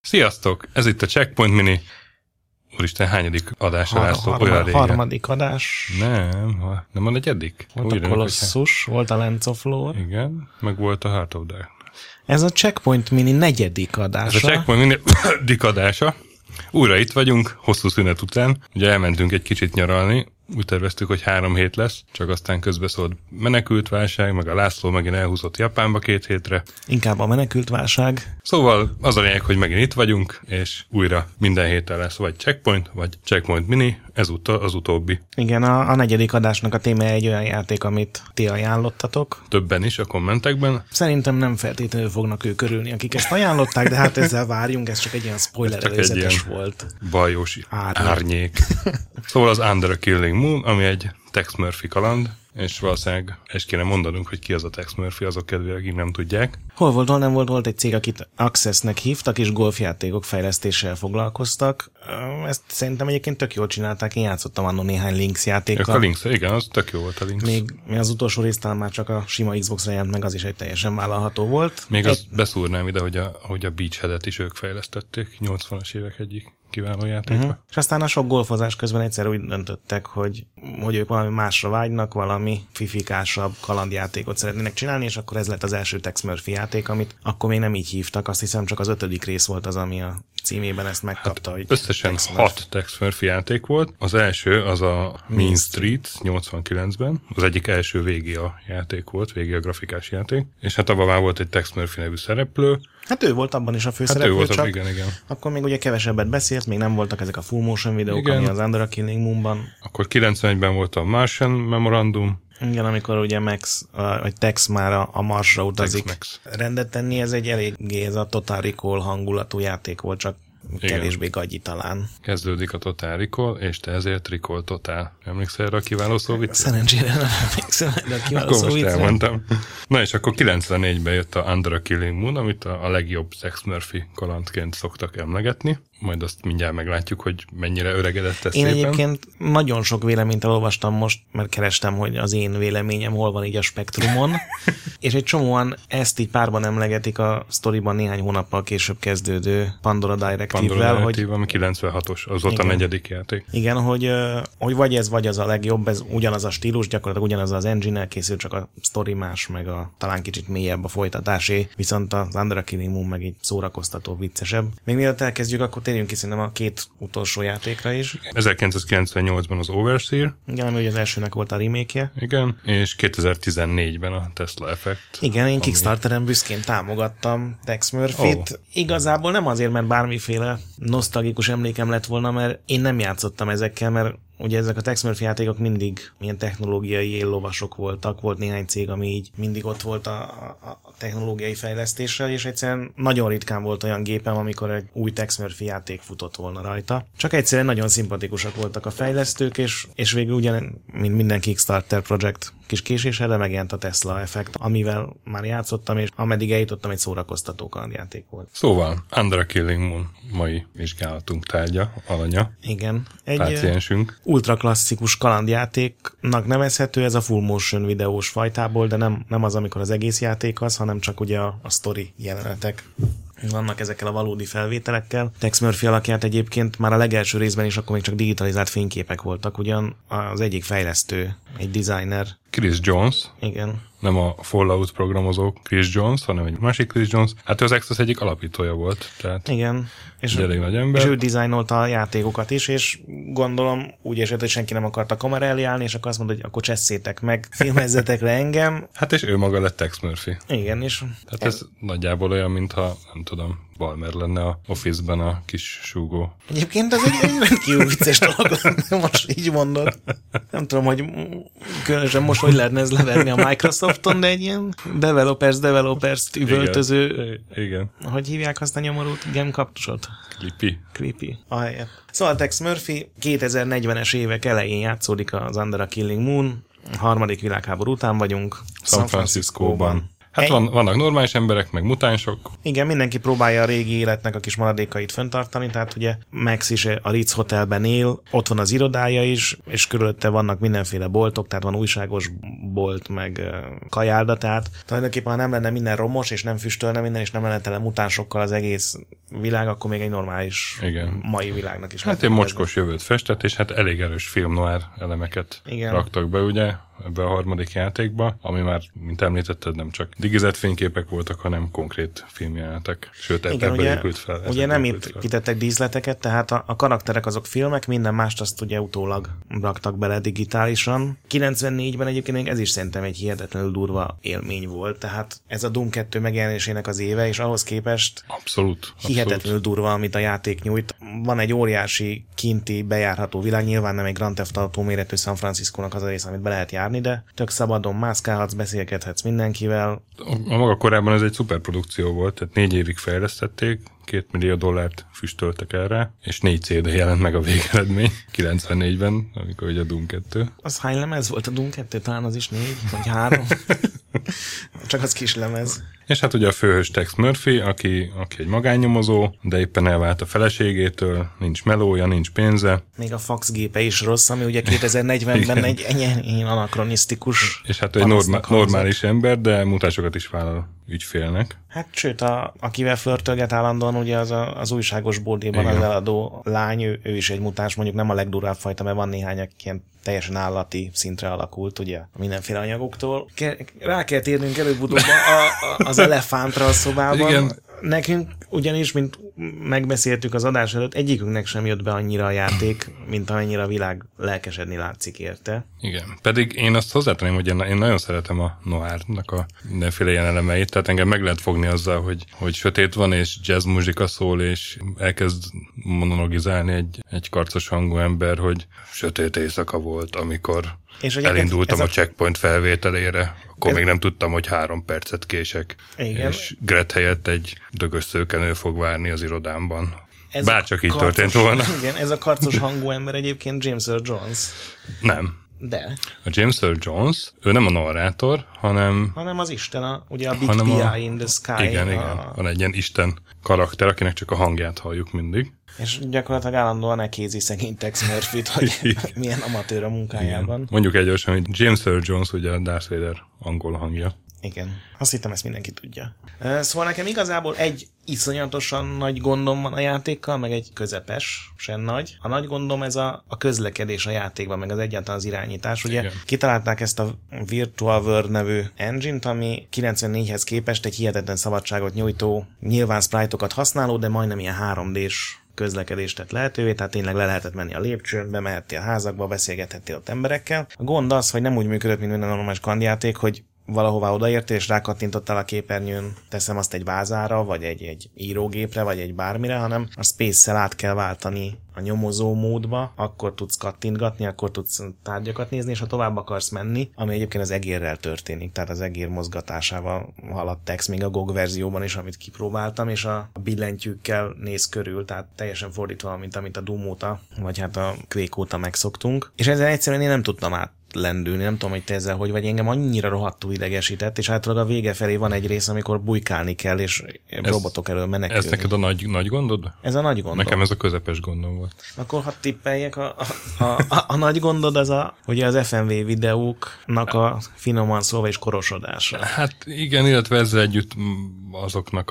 Sziasztok! Ez itt a Checkpoint Mini. Úristen, hányadik adás a László? Harmadik adás. Nem a negyedik. Volt a Kolosszus, volt a Lens of Lore. Igen, meg volt a Heart of Darkness. Ez a Checkpoint Mini negyedik adása. Ez a Checkpoint Mini negyedik adása. Újra itt vagyunk, hosszú szünet után. Ugye elmentünk egy kicsit nyaralni, úgy terveztük, hogy 3 hét lesz, csak aztán közbeszólt menekültválság, meg a László megint elhúzott Japánba 2 hétre. Inkább a menekültválság. Szóval az a lényeg, hogy megint itt vagyunk, és újra minden héten lesz vagy Checkpoint, vagy Checkpoint Mini, ezúttal az utóbbi. Igen, a negyedik adásnak a témája egy olyan játék, amit ti ajánlottatok. Többen is a kommentekben. Szerintem nem feltétlenül fognak ők örülni, akik ezt ajánlották, de hát ezzel várjunk, ez csak egy ilyen spoiler előzetes volt. Bajós árnyék. Szóval az Under a Killing Moon, ami egy Tex Murphy kaland, és valószínűleg ezt kéne mondanunk, hogy ki az a Tex Murphy, azok kedvéért, akik nem tudják. Hol nem volt egy cég, akit Accessnek hívtak, és golfjátékok fejlesztéssel foglalkoztak. Ezt szerintem egyébként tök jól csinálták, én játszottam anno néhány Links játékkal. A Links, igen, az tök jó volt a Links. Még az utolsó résztán már csak a sima Xbox-ra jelent meg, az is egy teljesen vállalható volt. Még azt beszúrnám ide, hogy a Beachhead-et is ők fejlesztették, 80-as évek egyik kiváló játéka. Uh-huh. És aztán a sok golfozás közben egyszer úgy döntöttek, hogy ők valami másra vágynak, valami fifikásabb kalandjátékot szeretnének csinálni, és akkor ez lett az első Tex Murphy játék, amit akkor még nem így hívtak, azt hiszem csak az 5. rész volt az, ami a címében ezt megkapta. Hát összesen 6 Tex Murphy játék volt. Az első az a Mean Streets 89-ben. Az egyik első VGA játék volt, VGA grafikás játék. És hát abban már volt egy Tex Murphy nevű szereplő. Hát ő volt abban is a főszereplő, igen. Akkor még ugye kevesebbet beszélt, még nem voltak ezek a full motion videók, igen, ami az Under a Killing Moonban. Akkor 91-ben volt a Martian Memorandum. Igen, amikor ugye Tex már a Marsra utazik. Tex-Mex. Rendet tenni, ez egy eléggé ez a Total Recall hangulatú játék volt, csak kevésbé gagyi talán. Kezdődik a Total Recall, és te ezért Recall Total. Emlékszel erre a kiváló szóvicre? Szerencsére nem emlékszem erre a kiváló szóvicre. Elmondtam. Na és akkor 94-ben jött a Under a Killing Moon, amit a legjobb Tex Murphy kalandként szoktak emlegetni. Majd azt mindjárt meglátjuk, hogy mennyire öregedett ez. Én szépen. Egyébként nagyon sok véleményt elolvastam most, mert kerestem, hogy az én véleményem hol van így a spektrumon, és egy csomóan ezt így párban emlegetik a sztoriban néhány hónappal később kezdődő Pandora Directive-vel. Ami 96-os, az volt, igen, a negyedik játék. Igen, hogy vagy ez, vagy az a legjobb, ez ugyanaz a stílus, gyakorlatilag ugyanaz az engine-el készül, csak a sztori más, meg a talán kicsit mélyebb a folytatásé, viszont az Under a Killing Moon meg így szórakoztató, viccesebb. Még mielőtt elkezdjük, akkor térjünk ki szerintem a 2 utolsó játékra is. 1998-ban az Overseer. Igen, ami ugye az elsőnek volt a remake-je. Igen, és 2014-ben a Tesla Effect. Igen, én Kickstarteren büszkén támogattam Tex Murphyt. Igazából nem azért, mert bármiféle nosztalgikus emlékem lett volna, mert én nem játszottam ezekkel, mert ugye ezek a Tex Murphy játékok mindig ilyen technológiai éllovasok voltak, volt néhány cég, ami így mindig ott volt a technológiai fejlesztéssel, és egyszerűen nagyon ritkán volt olyan gépem, amikor egy új Tex Murphy játék futott volna rajta. Csak egyszerűen nagyon szimpatikusak voltak a fejlesztők, és végül ugyan, mint minden Kickstarter projekt kis késésre megjelent a Tesla Effect, amivel már játszottam, és ameddig eljutottam, egy szórakoztató kalandjáték volt. Szóval, Under a Killing Moon mai vizsgálatunk tárgya, alanya. Igen. Páciensünk. Ultraklasszikus kalandjátéknak nevezhető, ez a full motion videós fajtából, de nem az, amikor az egész játék az, hanem csak ugye a sztori jelenetek vannak ezekkel a valódi felvételekkel. Tex Murphy alakját egyébként már a legelső részben is akkor még csak digitalizált fényképek voltak, ugyan az egyik fejlesztő, egy designer. Chris Jones. Igen. Nem a Fallout programozó Chris Jones, hanem egy másik Chris Jones. Hát ő az Access egyik alapítója volt. Tehát igen. És elég nagy ember. És ő dizájnolta a játékokat is, és gondolom úgy esett, hogy senki nem akarta kamera elé állni, és akkor azt mondta, hogy akkor cseszétek meg, filmezzetek le engem. Hát és ő maga lett Tex Murphy. Igen, és hát ez nagyjából olyan, mintha, nem tudom, Balmer lenne a Office-ben a kis súgó. Egyébként ez egy rendkívül vicces dolog, most így mondod. Nem tudom, hogy különösen most hogy lehetne ez leverni a Microsofton, de egy ilyen developers üvöltöző. Igen. Hogy hívják azt a nyomorult game-kapcsot? Clippy. Ahelyett. Szóval Tex Murphy 2040-es évek elején játszódik az Under a Killing Moon, a 3. világháború után vagyunk. San Franciscóban. Hát vannak normális emberek, meg mutánsok. Igen, mindenki próbálja a régi életnek a kis maradékait fenntartani, tehát ugye Max is a Ritz Hotelben él, ott van az irodája is, és körülötte vannak mindenféle boltok, tehát van újságos bolt, meg kajálda, tehát tulajdonképpen ha nem lenne minden romos, és nem füstölne minden, és nem lenne tele mutánsokkal az egész világ, akkor még egy normális mai világnak is. Hát egy mocskos jövőt festett, és hát elég erős film noir elemeket raktak be, ugye? Ebbe a harmadik játékba, ami már, mint említetted, nem csak digizett fényképek voltak, hanem konkrét filmjelenetek. Sőt, ebből épült fel. Ugye nem építettek díszleteket, tehát a karakterek azok filmek, minden mást azt ugye utólag raktak bele digitálisan. 94-ben egyébként még ez is szerintem egy hihetetlenül durva élmény volt, tehát ez a Doom 2 megjelenésének az éve, és ahhoz képest abszolút hihetetlenül durva, amit a játék nyújt. Van egy óriási kinti bejárható világ, nyilván nem egy Grand Theft Auto méretű San Franciscónak az a rész, amit be lehet járni, de tök szabadon mászkálhatsz, beszélgethetsz mindenkivel. A maga korában ez egy szuperprodukció volt, tehát 4 évig fejlesztették, $2 millió füstöltek erre, és 4 CD jelent meg a végeredmény 94-ben, amikor ugye a Doom 2. Az hány lemez volt a Doom 2? Talán az is 4 vagy 3. Csak az kis lemez. És hát ugye a főhős Tex Murphy, aki egy magánnyomozó, de éppen elvált a feleségétől, nincs melója, nincs pénze. Még a faxgépe is rossz, ami ugye 2040-ben egy ilyen anakronisztikus. És hát egy normális ember, de mutásokat is vállal ügyfélnek. Hát sőt, akivel flörtölget állandóan, ugye az újságos boltjában az eladó lány, ő is egy mutáns, mondjuk nem a legdurább fajta, mert van néhány, aki ilyen teljesen állati szintre alakult, ugye, mindenféle anyagoktól. Rá kell térnünk előbb-utóbb az elefántra a szobában. Igen. Nekünk ugyanis, mint megbeszéltük az adás előtt, egyikünknek sem jött be annyira a játék, mint amennyire a világ lelkesedni látszik érte. Igen, pedig én azt hozzátenném, hogy én nagyon szeretem a noirnak a mindenféle ilyen elemeit, tehát engem meg lehet fogni azzal, hogy sötét van, és jazz muzsika szól, és elkezd monologizálni egy karcos hangú ember, hogy sötét éjszaka volt, amikor elindultam a checkpoint felvételére, akkor még nem tudtam, hogy 3 percet kések. Igen. És Gret helyett egy dögös szőkenő fog várni az irodámban. Bárcsak így történt volna. Igen, ez a karcos hangú ember egyébként James Earl Jones. Nem. De. A James Earl Jones, ő nem a narrátor, hanem az Isten, ugye a Big Pie in the Sky. Igen. Van egy ilyen Isten karakter, akinek csak a hangját halljuk mindig. És gyakorlatilag állandóan ekézi szegény Tex Murphyt, hogy milyen amatőr a munkájában. Igen. Mondjuk egyorsan, hogy James Earl Jones ugye a Darth Vader angol hangja. Igen. Azt hittem, ezt mindenki tudja. Szóval nekem igazából egy iszonyatosan nagy gondom van a játékkal, meg egy közepes, sem nagy. A nagy gondom ez a közlekedés a játékban, meg az egyáltalán az irányítás. Ugye kitalálták ezt a Virtual World nevű engine-t, ami 94-hez képest egy hihetetlen szabadságot nyújtó, nyilván sprite-okat használó, de majdnem ilyen 3D-s közlekedést tett lehetővé, tehát tényleg le lehetett menni a lépcsőn, bemehettél házakba, beszélgethettél ott emberekkel. A gond az, hogy nem úgy működött, mint minden normális kandjáték, hogy valahová odaértél, és rákattintottál a képernyőn, teszem azt egy vázára, vagy egy írógépre, vagy egy bármire, hanem a space-szel át kell váltani a nyomozó módba, akkor tudsz kattintgatni, akkor tudsz tárgyakat nézni, és ha tovább akarsz menni, ami egyébként az egérrel történik, tehát az egér mozgatásával haladt Tex, még a GOG verzióban is, amit kipróbáltam, és a billentyűkkel néz körül, tehát teljesen fordítva, mint amit a Doom óta, vagy hát a Quake óta megszoktunk, és ezzel egyszerűen én nem tudtam átlendülni, nem tudom, hogy te ezzel hogy vagy, engem annyira rohadtul idegesített, és általában a vége felé van egy rész, amikor bujkálni kell, és robotok elől menekülni. Ez neked a nagy gondod? Ez a nagy gondod. Nekem ez a közepes gondom volt. Akkor ha tippeljek, a nagy gondod az ugye az FMV videóknak a finoman szólva és korosodása. Hát igen, illetve ezzel együtt azoknak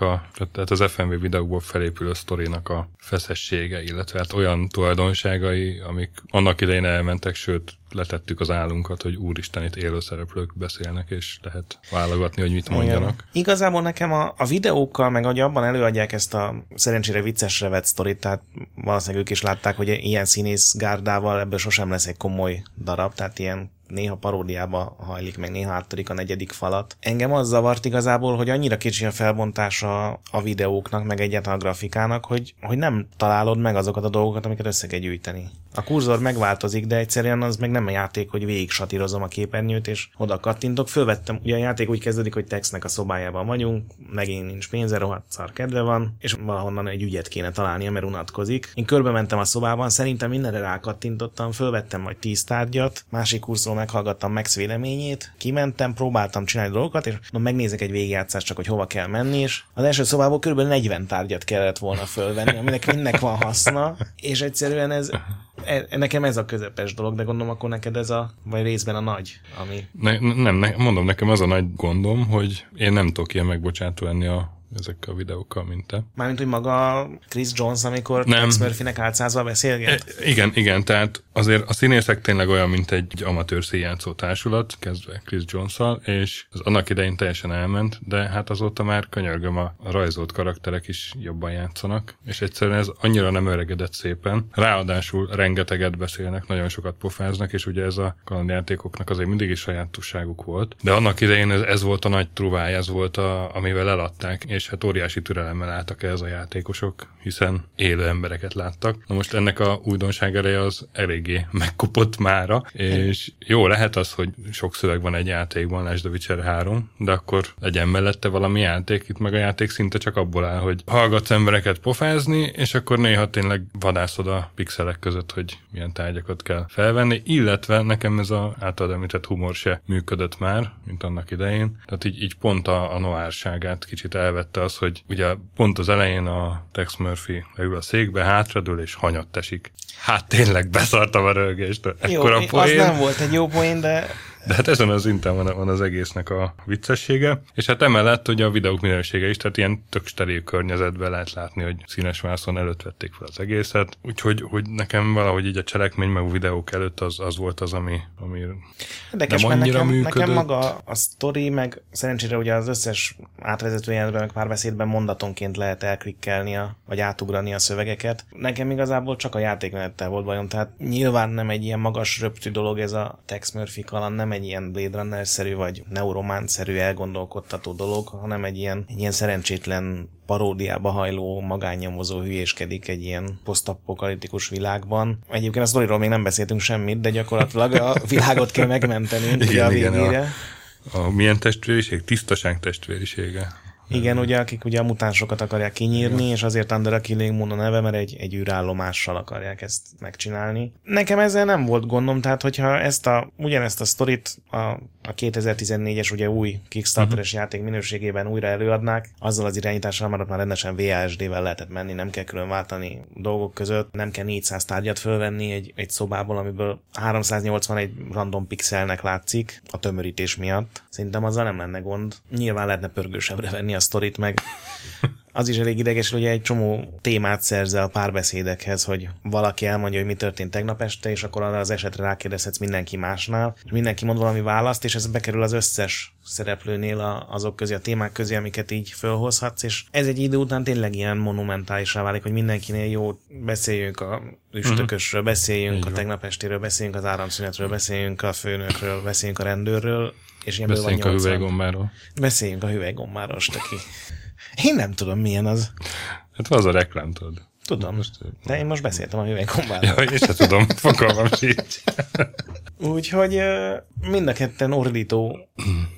tehát az FMV videókból felépülő sztorinak a feszessége, illetve hát olyan tulajdonságai, amik annak idején elmentek, sőt letettük az állunkat, hogy úristen, itt élő szereplők beszélnek, és lehet válogatni, hogy mit mondjanak. Igen. Igazából nekem a videókkal, meg ahogy abban előadják ezt a szerencsére viccesre vett sztorit, tehát valószínűleg ők is látták, hogy ilyen színész gárdával ebből sosem lesz egy komoly darab, tehát ilyen néha paródiába hajlik, meg néha áttörik a negyedik falat. Engem az zavart igazából, hogy annyira kicsi a felbontása a videóknak, meg egyáltalán a grafikának, hogy nem találod meg azokat a dolgokat, amiket össze kell gyűjteni. A kurzor megváltozik, de egyszerűen az meg nem a játék, hogy végig satírozom a képernyőt, és oda kattintok. Fölvettem, ugye a játék úgy kezdődik, hogy Texnek a szobájában vagyunk, megint nincs pénze, rohadt szar kedve van, és valahonnan egy ügyet kéne találnia, mert unatkozik. Én körbementem a szobában, szerintem mindenre rákattintottam, fölvettem majd 10 tárgyat, másik kurzorról meghallgattam Max véleményét, kimentem, próbáltam csinálni dolgokat, és megnézek egy végigjátszást csak, hogy hova kell menni, és az első szobából kb. 40 tárgyat kellett volna fölvenni, aminek mindnek van haszna, és egyszerűen ez nekem ez a közepes dolog, de gondolom akkor neked ez a, vagy részben a nagy, ami... Nem, mondom, nekem az a nagy gondom, hogy én nem tudok ilyen megbocsátó lenni ezekkel a videókkal, mint te. Mármint, hogy maga Chris Jones, amikor Tex Murphynek álcázva beszélget? Igen, tehát azért a színészek tényleg olyan, mint egy amatőr színjátszó társulat, kezdve Chris Jones-szal, és az annak idején teljesen elment, de hát azóta már könyörgöm, a rajzolt karakterek is jobban játszanak, és egyszerűen ez annyira nem öregedett szépen. Ráadásul rengeteget beszélnek, nagyon sokat pofáznak, és ugye ez a kalandjátékoknak azért mindig is sajátosságuk volt, de annak idején ez volt a nagy truváj, ez volt amivel eladták, és hát óriási türelemmel álltak ez a játékosok, hiszen élő embereket láttak. Na most ennek a újdonság ereje az eléggé megkopott mára, és jó lehet az, hogy sok szöveg van egy játékban, lásd a Witcher 3, de akkor legyen mellette valami játék, itt meg a játék szinte csak abból áll, hogy hallgatsz embereket pofázni, és akkor néha tényleg vadászod a pixelek között, hogy milyen tárgyakat kell felvenni, illetve nekem ez az általad említett humor se működött már, mint annak idején. Tehát így pont a noárságát kicsit elvett az, hogy ugye pont az elején a Tex Murphy leül a székbe, hátradől és hanyat esik. Hát tényleg beszartam a rölgést. Ekkora poén. Az nem volt egy jó poén, de hát ezen az szinten van az egésznek a viccessége, és hát emellett ugye a videók minősége is, tehát ilyen tök steril környezetben lehet látni, hogy színes vászon előtt vették fel az egészet, úgyhogy nekem valahogy így a cselekmény meg a videók előtt az volt az, ami érdekes, nem annyira működött. Nekem maga a sztori, meg szerencsére ugye az összes átvezető jelenetben, meg párbeszédben mondatonként lehet elklikkelni, vagy átugrani a szövegeket. Nekem igazából csak a játékmenettel volt bajom, tehát nyilván nem egy ilyen magas röptű dolog ez a Tex Murphy kaland, nem egy ilyen Blade Runner-szerű vagy neurománszerű elgondolkodtató dolog, hanem egy ilyen szerencsétlen paródiába hajló, magánnyomozó hülyéskedik egy ilyen posztapokaliptikus világban. Egyébként a sztoriról még nem beszéltünk semmit, de gyakorlatilag a világot kell megmentenünk ugye a végére. A milyen testvériség? Tisztaság testvérisége. Igen, ugye, akik ugye a mutánsokat akarják kinyírni, és azért Under a Killing Moon a neve, mert egy űrállomással akarják ezt megcsinálni. Nekem ezzel nem volt gondom, tehát hogyha ugyanezt a sztorit a 2014-es ugye új Kickstarteres játék minőségében újra előadnák, azzal az irányítással már rendesen VHSD-vel lehetett menni, nem kell külön váltani dolgok között, nem kell 400 tárgyat fölvenni egy szobából, amiből 381 random pixelnek látszik a tömörítés miatt. Szerintem azzal nem lenne gond. Nyilván lehetne pörgősebbre venni a sztorit, meg az is elég ideges, hogy egy csomó témát szerzel a párbeszédekhez, hogy valaki elmondja, hogy mi történt tegnap este, és akkor arra az esetre rákérdezhetsz mindenki másnál, és mindenki mond valami választ, és ez bekerül az összes szereplőnél azok közé, a témák közé, amiket így fölhozhatsz, és ez egy idő után tényleg ilyen monumentálisra válik, hogy mindenkinél jó, beszéljünk a üstökösről, beszéljünk a tegnap estéről, beszéljünk az áramszünetről, beszéljünk a főnökről, beszéljünk a rendőrről, és beszéljünk a hüvelygombáról. Beszéljünk a hüvelygombáról, stöki. Én nem tudom, milyen az. Hát van az a reklám, tudod. Tudom, de én most beszéltem a hüvelygombáról. Ja, és hát tudom, fogalmam sincs. Úgyhogy mind a ketten ordító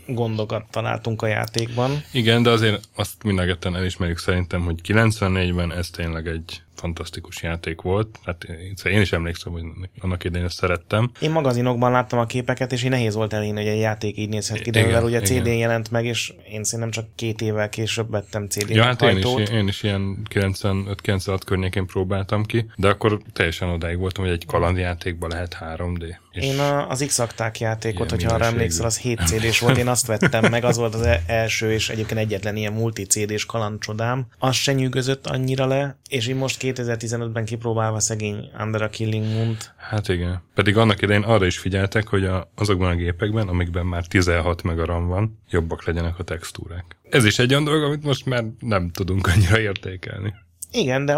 gondokat találtunk a játékban. Igen, de azért azt mind a ketten elismerjük szerintem, hogy 94-ben ez tényleg egy fantasztikus játék volt. Hát én is emlékszem, hogy annak idején ezt szerettem. Én magazinokban láttam a képeket, és így nehéz volt elén, hogy egy játék így nézhet ki, de mivel ugye CD-n jelent meg, és én szerintem csak 2 évvel később vettem CD-n hajtót. Én is ilyen 95-96 környékén próbáltam ki, de akkor teljesen odáig voltam, hogy egy kalandjátékban lehet 3D. Én az X-akták játékot, hogyha arra emlékszel, az 7 CD-s volt, én azt vettem meg, az volt az első, és egyébként egyetlen ilyen multi CD-s kalandcsodám. Az se nyűgözött annyira le, és én most 2015-ben kipróbálva szegény Under a Killing Moon-t. Hát igen. Pedig annak idején arra is figyeltek, hogy azokban a gépekben, amikben már 16 meg a RAM van, jobbak legyenek a textúrák. Ez is egy olyan dolog, amit most már nem tudunk annyira értékelni. Igen, de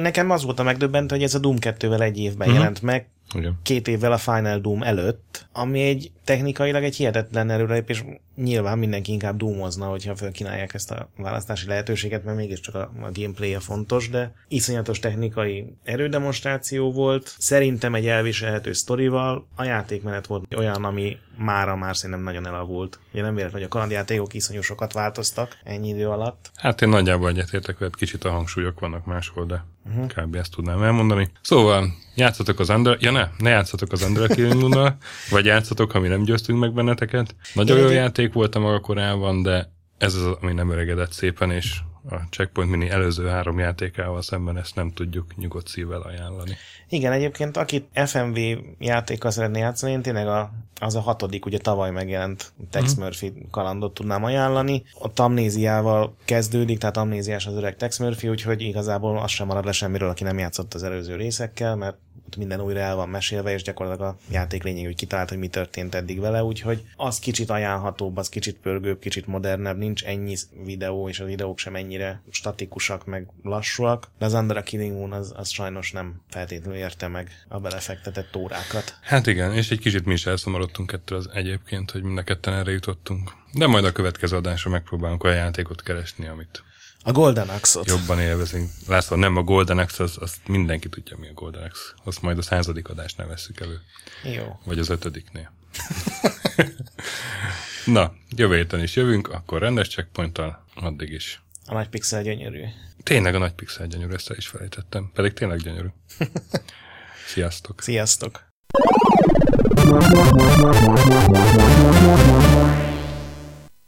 nekem az volt a megdöbbentő, hogy ez a Doom 2-vel egy évben jelent meg, Ugyan. 2 évvel a Final Doom előtt, ami egy technikailag egy hihetetlen előrelépés, nyilván mindenki inkább doomozna, hogyha felkínálják ezt a választási lehetőséget, mert mégiscsak a gameplay-e fontos, de iszonyatos technikai erődemonstráció volt, szerintem egy elviselhető sztorival, a játékmenet volt olyan, ami mára már szerintem nagyon elavult. Ugye nem véletlen, hogy a kalandjátékok iszonyú sokat változtak ennyi idő alatt. Hát én nagyjából egyetértek, hogy kicsit a hangsúlyok vannak máshol, de kb. Ezt tudnám elmondani. Szóval játszatok az Under... Ja ne játszatok az Under a Killing Moon-nal, vagy játszatok, ha mi nem győztünk meg benneteket. Nagyon jó játék volt a maga korában, de ez az, ami nem öregedett szépen, és a Checkpoint Mini előző 3 játékával szemben ezt nem tudjuk nyugodt szívvel ajánlani. Igen, egyébként akit FMV játékkal szeretné játszani, én tényleg az a 6., ugye tavaly megjelent Tex Murphy kalandot tudnám ajánlani. Ott amnéziával kezdődik, tehát amnéziás az öreg Tex Murphy, úgyhogy igazából az sem marad le semmiről, aki nem játszott az előző részekkel, mert ott minden újra el van mesélve, és gyakorlatilag a játék lényeg, hogy kitalált, hogy mi történt eddig vele, úgyhogy az kicsit ajánlhatóbb, az kicsit pörgőbb, kicsit modernebb, nincs ennyi videó, és a videók sem ennyire statikusak, meg lassúak, de az Under a Killing Moon az sajnos nem feltétlenül érte meg a belefektetett órákat. Hát igen, és egy kicsit mi is elszomorodtunk ettől az egyébként, hogy mind a ketten erre jutottunk. De majd a következő adásra megpróbálunk olyan játékot keresni, amit... A Golden Axe-ot. Jobban élvezünk. László, nem a Golden Axe, azt mindenki tudja, mi a Golden Axe. Azt majd a 100. adásnál vesszük elő. Jó. Vagy az 5. Na, jövő héten is jövünk, akkor rendes checkpointtal, addig is. A nagy pixel gyönyörű. Tényleg a nagy pixel gyönyörű, ezt el is felejtettem. Pedig tényleg gyönyörű. Sziasztok. Sziasztok.